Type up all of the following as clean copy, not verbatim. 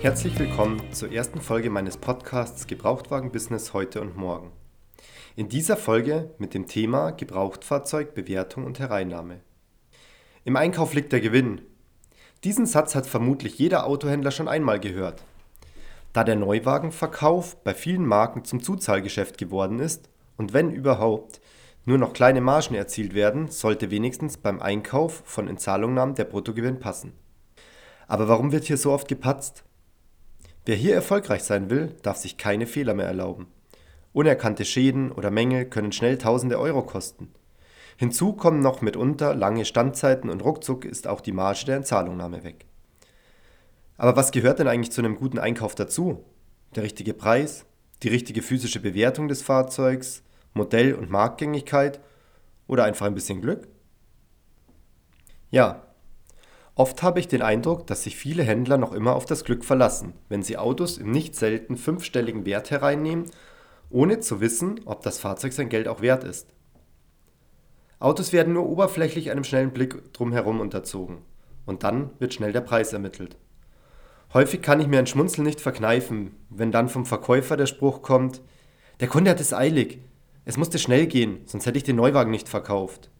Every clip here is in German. Herzlich willkommen zur ersten Folge meines Podcasts Gebrauchtwagen-Business heute und morgen. In dieser Folge mit dem Thema Gebrauchtfahrzeug, Bewertung und Hereinnahme. Im Einkauf liegt der Gewinn. Diesen Satz hat vermutlich jeder Autohändler schon einmal gehört. Da der Neuwagenverkauf bei vielen Marken zum Zuzahlgeschäft geworden ist und wenn überhaupt nur noch kleine Margen erzielt werden, sollte wenigstens beim Einkauf von Inzahlungnahmen der Bruttogewinn passen. Aber warum wird hier so oft gepatzt? Wer hier erfolgreich sein will, darf sich keine Fehler mehr erlauben. Unerkannte Schäden oder Mängel können schnell tausende Euro kosten. Hinzu kommen noch mitunter lange Standzeiten und ruckzuck ist auch die Marge der Inzahlungnahme weg. Aber was gehört denn eigentlich zu einem guten Einkauf dazu? Der richtige Preis, die richtige physische Bewertung des Fahrzeugs, Modell- und Marktgängigkeit oder einfach ein bisschen Glück? Ja. Oft habe ich den Eindruck, dass sich viele Händler noch immer auf das Glück verlassen, wenn sie Autos im nicht selten fünfstelligen Wert hereinnehmen, ohne zu wissen, ob das Fahrzeug sein Geld auch wert ist. Autos werden nur oberflächlich einem schnellen Blick drumherum unterzogen und dann wird schnell der Preis ermittelt. Häufig kann ich mir ein Schmunzeln nicht verkneifen, wenn dann vom Verkäufer der Spruch kommt, der Kunde hat es eilig, es musste schnell gehen, sonst hätte ich den Neuwagen nicht verkauft.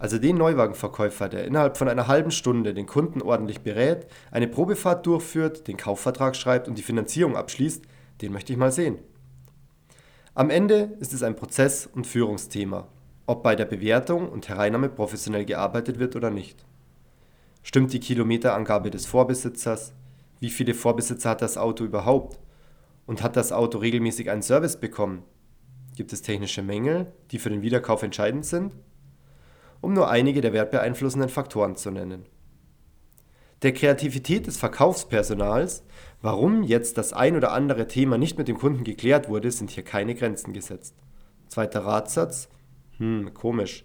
Also den Neuwagenverkäufer, der innerhalb von einer halben Stunde den Kunden ordentlich berät, eine Probefahrt durchführt, den Kaufvertrag schreibt und die Finanzierung abschließt, den möchte ich mal sehen. Am Ende ist es ein Prozess- und Führungsthema, ob bei der Bewertung und Hereinnahme professionell gearbeitet wird oder nicht. Stimmt die Kilometerangabe des Vorbesitzers? Wie viele Vorbesitzer hat das Auto überhaupt? Und hat das Auto regelmäßig einen Service bekommen? Gibt es technische Mängel, die für den Wiederkauf entscheidend sind? Um nur einige der wertbeeinflussenden Faktoren zu nennen. Der Kreativität des Verkaufspersonals, warum jetzt das ein oder andere Thema nicht mit dem Kunden geklärt wurde, sind hier keine Grenzen gesetzt. Zweiter Ratsatz, komisch.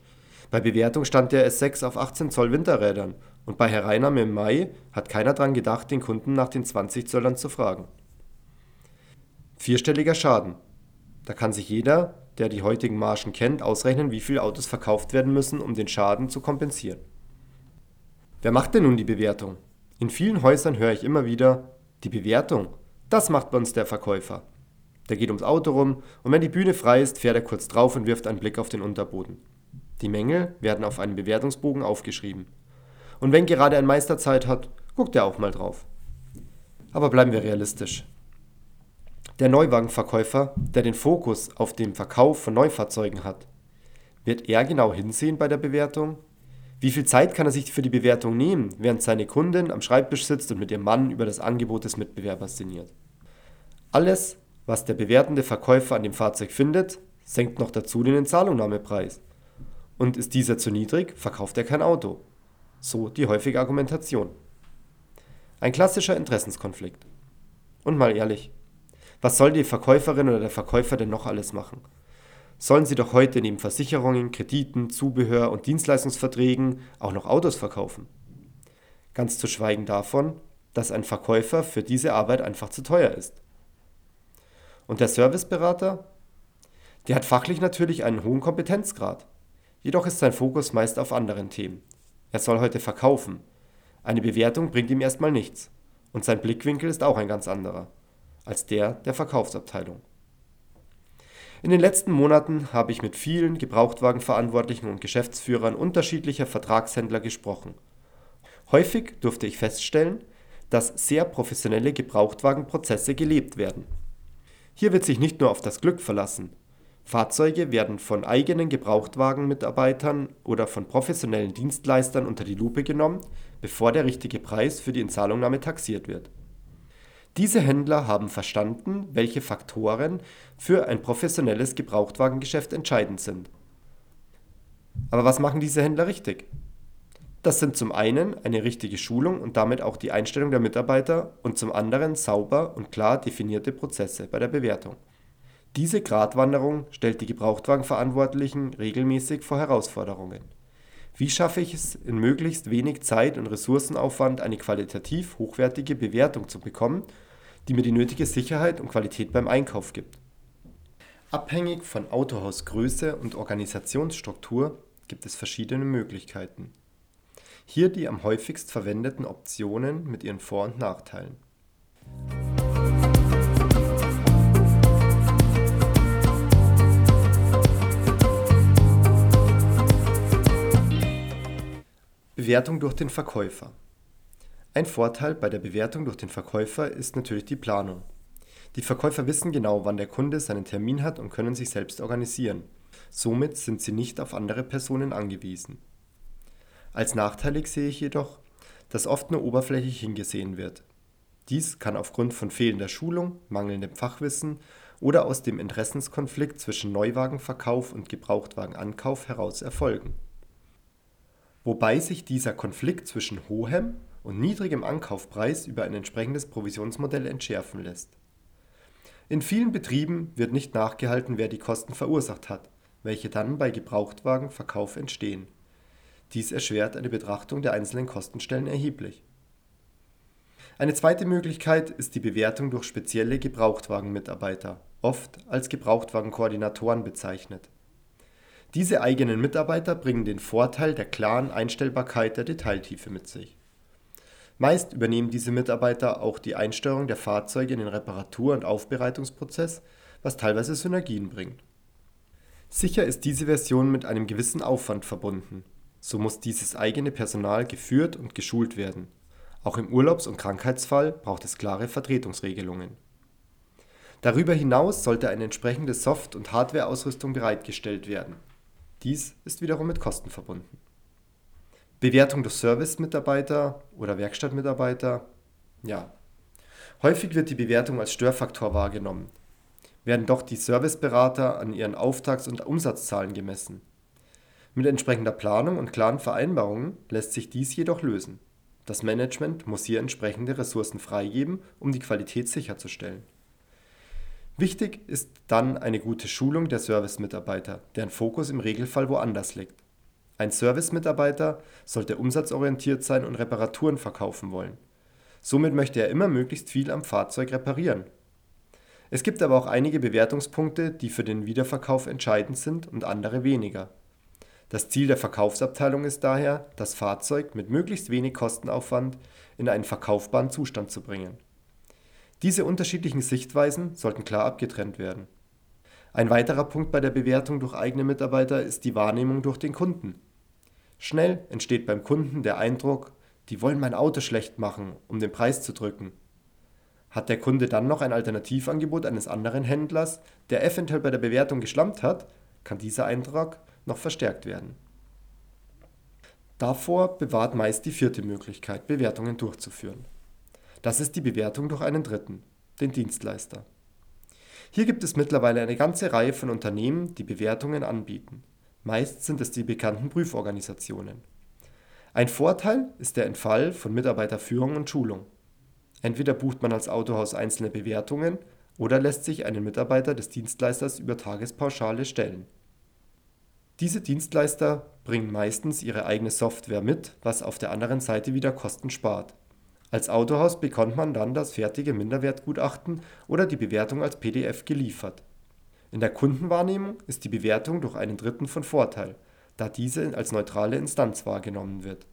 Bei Bewertung stand der S6 auf 18 Zoll Winterrädern und bei Hereinnahme im Mai hat keiner dran gedacht, den Kunden nach den 20 Zöllern zu fragen. Vierstelliger Schaden. Da kann sich jeder, der die heutigen Margen kennt, ausrechnen, wie viele Autos verkauft werden müssen, um den Schaden zu kompensieren. Wer macht denn nun die Bewertung? In vielen Häusern höre ich immer wieder, die Bewertung, das macht bei uns der Verkäufer. Der geht ums Auto rum und wenn die Bühne frei ist, fährt er kurz drauf und wirft einen Blick auf den Unterboden. Die Mängel werden auf einem Bewertungsbogen aufgeschrieben. Und wenn gerade ein Meister Zeit hat, guckt er auch mal drauf. Aber bleiben wir realistisch. Der Neuwagenverkäufer, der den Fokus auf den Verkauf von Neufahrzeugen hat, wird er genau hinsehen bei der Bewertung? Wie viel Zeit kann er sich für die Bewertung nehmen, während seine Kundin am Schreibtisch sitzt und mit ihrem Mann über das Angebot des Mitbewerbers sinniert? Alles, was der bewertende Verkäufer an dem Fahrzeug findet, senkt noch dazu den Inzahlungnahmepreis. Und ist dieser zu niedrig, verkauft er kein Auto. So die häufige Argumentation. Ein klassischer Interessenskonflikt. Und mal ehrlich, was soll die Verkäuferin oder der Verkäufer denn noch alles machen? Sollen sie doch heute neben Versicherungen, Krediten, Zubehör und Dienstleistungsverträgen auch noch Autos verkaufen? Ganz zu schweigen davon, dass ein Verkäufer für diese Arbeit einfach zu teuer ist. Und der Serviceberater? Der hat fachlich natürlich einen hohen Kompetenzgrad. Jedoch ist sein Fokus meist auf anderen Themen. Er soll heute verkaufen. Eine Bewertung bringt ihm erstmal nichts. Und sein Blickwinkel ist auch ein ganz anderer als der Verkaufsabteilung. In den letzten Monaten habe ich mit vielen Gebrauchtwagenverantwortlichen und Geschäftsführern unterschiedlicher Vertragshändler gesprochen. Häufig durfte ich feststellen, dass sehr professionelle Gebrauchtwagenprozesse gelebt werden. Hier wird sich nicht nur auf das Glück verlassen. Fahrzeuge werden von eigenen Gebrauchtwagenmitarbeitern oder von professionellen Dienstleistern unter die Lupe genommen, bevor der richtige Preis für die Inzahlungnahme taxiert wird. Diese Händler haben verstanden, welche Faktoren für ein professionelles Gebrauchtwagengeschäft entscheidend sind. Aber was machen diese Händler richtig? Das sind zum einen eine richtige Schulung und damit auch die Einstellung der Mitarbeiter und zum anderen sauber und klar definierte Prozesse bei der Bewertung. Diese Gratwanderung stellt die Gebrauchtwagenverantwortlichen regelmäßig vor Herausforderungen. Wie schaffe ich es, in möglichst wenig Zeit und Ressourcenaufwand eine qualitativ hochwertige Bewertung zu bekommen, die mir die nötige Sicherheit und Qualität beim Einkauf gibt? Abhängig von Autohausgröße und Organisationsstruktur gibt es verschiedene Möglichkeiten. Hier die am häufigst verwendeten Optionen mit ihren Vor- und Nachteilen. Bewertung durch den Verkäufer. Ein Vorteil bei der Bewertung durch den Verkäufer ist natürlich die Planung. Die Verkäufer wissen genau, wann der Kunde seinen Termin hat und können sich selbst organisieren. Somit sind sie nicht auf andere Personen angewiesen. Als nachteilig sehe ich jedoch, dass oft nur oberflächlich hingesehen wird. Dies kann aufgrund von fehlender Schulung, mangelndem Fachwissen oder aus dem Interessenskonflikt zwischen Neuwagenverkauf und Gebrauchtwagenankauf heraus erfolgen. Wobei sich dieser Konflikt zwischen hohem und niedrigem Ankaufpreis über ein entsprechendes Provisionsmodell entschärfen lässt. In vielen Betrieben wird nicht nachgehalten, wer die Kosten verursacht hat, welche dann bei Gebrauchtwagenverkauf entstehen. Dies erschwert eine Betrachtung der einzelnen Kostenstellen erheblich. Eine zweite Möglichkeit ist die Bewertung durch spezielle Gebrauchtwagenmitarbeiter, oft als Gebrauchtwagenkoordinatoren bezeichnet. Diese eigenen Mitarbeiter bringen den Vorteil der klaren Einstellbarkeit der Detailtiefe mit sich. Meist übernehmen diese Mitarbeiter auch die Einsteuerung der Fahrzeuge in den Reparatur- und Aufbereitungsprozess, was teilweise Synergien bringt. Sicher ist diese Version mit einem gewissen Aufwand verbunden. So muss dieses eigene Personal geführt und geschult werden. Auch im Urlaubs- und Krankheitsfall braucht es klare Vertretungsregelungen. Darüber hinaus sollte eine entsprechende Soft- und Hardware-Ausrüstung bereitgestellt werden. Dies ist wiederum mit Kosten verbunden. Bewertung durch Service-Mitarbeiter oder Werkstattmitarbeiter? Ja. Häufig wird die Bewertung als Störfaktor wahrgenommen, werden doch die Serviceberater an ihren Auftrags- und Umsatzzahlen gemessen. Mit entsprechender Planung und klaren Vereinbarungen lässt sich dies jedoch lösen. Das Management muss hier entsprechende Ressourcen freigeben, um die Qualität sicherzustellen. Wichtig ist dann eine gute Schulung der Service-Mitarbeiter, deren Fokus im Regelfall woanders liegt. Ein Service-Mitarbeiter sollte umsatzorientiert sein und Reparaturen verkaufen wollen. Somit möchte er immer möglichst viel am Fahrzeug reparieren. Es gibt aber auch einige Bewertungspunkte, die für den Wiederverkauf entscheidend sind und andere weniger. Das Ziel der Verkaufsabteilung ist daher, das Fahrzeug mit möglichst wenig Kostenaufwand in einen verkaufbaren Zustand zu bringen. Diese unterschiedlichen Sichtweisen sollten klar abgetrennt werden. Ein weiterer Punkt bei der Bewertung durch eigene Mitarbeiter ist die Wahrnehmung durch den Kunden. Schnell entsteht beim Kunden der Eindruck, die wollen mein Auto schlecht machen, um den Preis zu drücken. Hat der Kunde dann noch ein Alternativangebot eines anderen Händlers, der eventuell bei der Bewertung geschlampt hat, kann dieser Eindruck noch verstärkt werden. Davor bewahrt meist die vierte Möglichkeit, Bewertungen durchzuführen. Das ist die Bewertung durch einen Dritten, den Dienstleister. Hier gibt es mittlerweile eine ganze Reihe von Unternehmen, die Bewertungen anbieten. Meist sind es die bekannten Prüforganisationen. Ein Vorteil ist der Entfall von Mitarbeiterführung und Schulung. Entweder bucht man als Autohaus einzelne Bewertungen oder lässt sich einen Mitarbeiter des Dienstleisters über Tagespauschale stellen. Diese Dienstleister bringen meistens ihre eigene Software mit, was auf der anderen Seite wieder Kosten spart. Als Autohaus bekommt man dann das fertige Minderwertgutachten oder die Bewertung als PDF geliefert. In der Kundenwahrnehmung ist die Bewertung durch einen Dritten von Vorteil, da diese als neutrale Instanz wahrgenommen wird.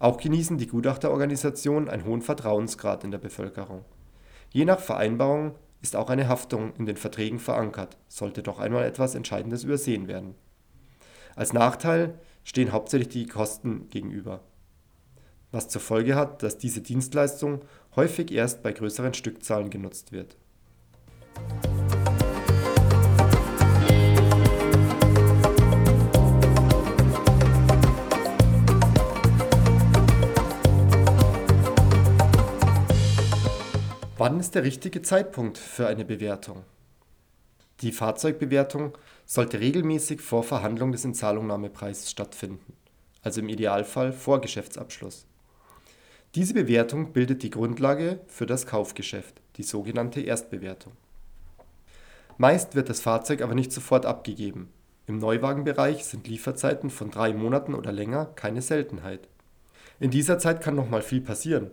Auch genießen die Gutachterorganisationen einen hohen Vertrauensgrad in der Bevölkerung. Je nach Vereinbarung ist auch eine Haftung in den Verträgen verankert, sollte doch einmal etwas Entscheidendes übersehen werden. Als Nachteil stehen hauptsächlich die Kosten gegenüber. Was zur Folge hat, dass diese Dienstleistung häufig erst bei größeren Stückzahlen genutzt wird. Wann ist der richtige Zeitpunkt für eine Bewertung? Die Fahrzeugbewertung sollte regelmäßig vor Verhandlung des Inzahlungnahmepreises stattfinden, also im Idealfall vor Geschäftsabschluss. Diese Bewertung bildet die Grundlage für das Kaufgeschäft, die sogenannte Erstbewertung. Meist wird das Fahrzeug aber nicht sofort abgegeben. Im Neuwagenbereich sind Lieferzeiten von 3 Monaten oder länger keine Seltenheit. In dieser Zeit kann nochmal viel passieren.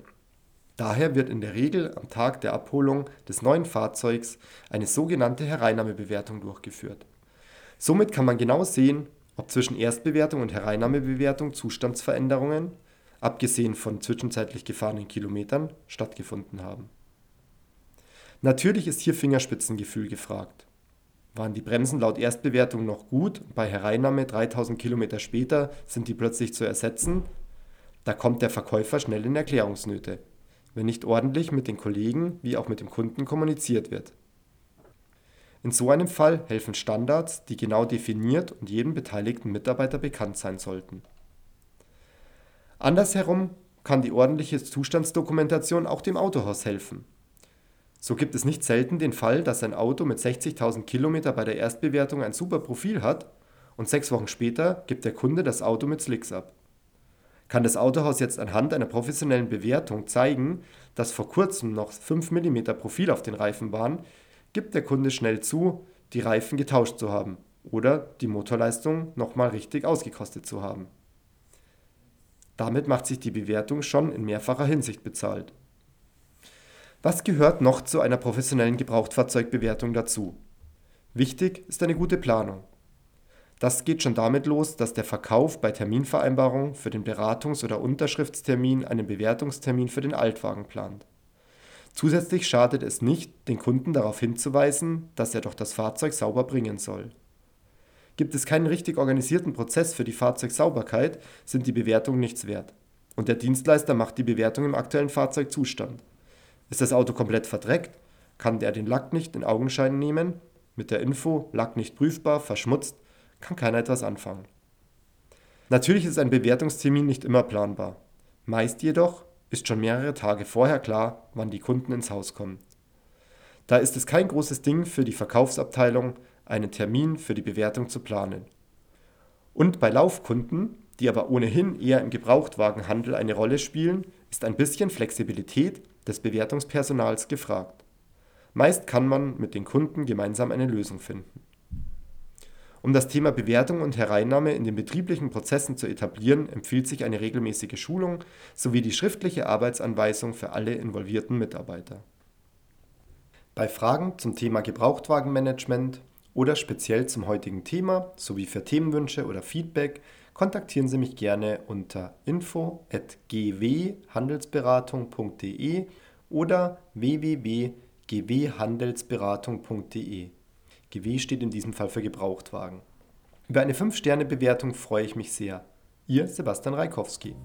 Daher wird in der Regel am Tag der Abholung des neuen Fahrzeugs eine sogenannte Hereinnahmebewertung durchgeführt. Somit kann man genau sehen, ob zwischen Erstbewertung und Hereinnahmebewertung Zustandsveränderungen, abgesehen von zwischenzeitlich gefahrenen Kilometern, stattgefunden haben. Natürlich ist hier Fingerspitzengefühl gefragt. Waren die Bremsen laut Erstbewertung noch gut, bei Hereinnahme 3000 Kilometer später sind die plötzlich zu ersetzen? Da kommt der Verkäufer schnell in Erklärungsnöte, wenn nicht ordentlich mit den Kollegen wie auch mit dem Kunden kommuniziert wird. In so einem Fall helfen Standards, die genau definiert und jedem beteiligten Mitarbeiter bekannt sein sollten. Andersherum kann die ordentliche Zustandsdokumentation auch dem Autohaus helfen. So gibt es nicht selten den Fall, dass ein Auto mit 60.000 Kilometer bei der Erstbewertung ein super Profil hat und 6 Wochen später gibt der Kunde das Auto mit Slicks ab. Kann das Autohaus jetzt anhand einer professionellen Bewertung zeigen, dass vor kurzem noch 5 mm Profil auf den Reifen waren, gibt der Kunde schnell zu, die Reifen getauscht zu haben oder die Motorleistung nochmal richtig ausgekostet zu haben. Damit macht sich die Bewertung schon in mehrfacher Hinsicht bezahlt. Was gehört noch zu einer professionellen Gebrauchtfahrzeugbewertung dazu? Wichtig ist eine gute Planung. Das geht schon damit los, dass der Verkauf bei Terminvereinbarung für den Beratungs- oder Unterschriftstermin einen Bewertungstermin für den Altwagen plant. Zusätzlich schadet es nicht, den Kunden darauf hinzuweisen, dass er doch das Fahrzeug sauber bringen soll. Gibt es keinen richtig organisierten Prozess für die Fahrzeugsauberkeit, sind die Bewertungen nichts wert. Und der Dienstleister macht die Bewertung im aktuellen Fahrzeugzustand. Ist das Auto komplett verdreckt? Kann der den Lack nicht in Augenschein nehmen? Mit der Info, Lack nicht prüfbar, verschmutzt, kann keiner etwas anfangen. Natürlich ist ein Bewertungstermin nicht immer planbar. Meist jedoch ist schon mehrere Tage vorher klar, wann die Kunden ins Haus kommen. Da ist es kein großes Ding für die Verkaufsabteilung, einen Termin für die Bewertung zu planen. Und bei Laufkunden, die aber ohnehin eher im Gebrauchtwagenhandel eine Rolle spielen, ist ein bisschen Flexibilität des Bewertungspersonals gefragt. Meist kann man mit den Kunden gemeinsam eine Lösung finden. Um das Thema Bewertung und Hereinnahme in den betrieblichen Prozessen zu etablieren, empfiehlt sich eine regelmäßige Schulung sowie die schriftliche Arbeitsanweisung für alle involvierten Mitarbeiter. Bei Fragen zum Thema Gebrauchtwagenmanagement oder speziell zum heutigen Thema sowie für Themenwünsche oder Feedback kontaktieren Sie mich gerne unter info@gwhandelsberatung.de oder www.gwhandelsberatung.de. GW steht in diesem Fall für Gebrauchtwagen. Über eine 5-Sterne-Bewertung freue ich mich sehr. Ihr Sebastian Reikowski.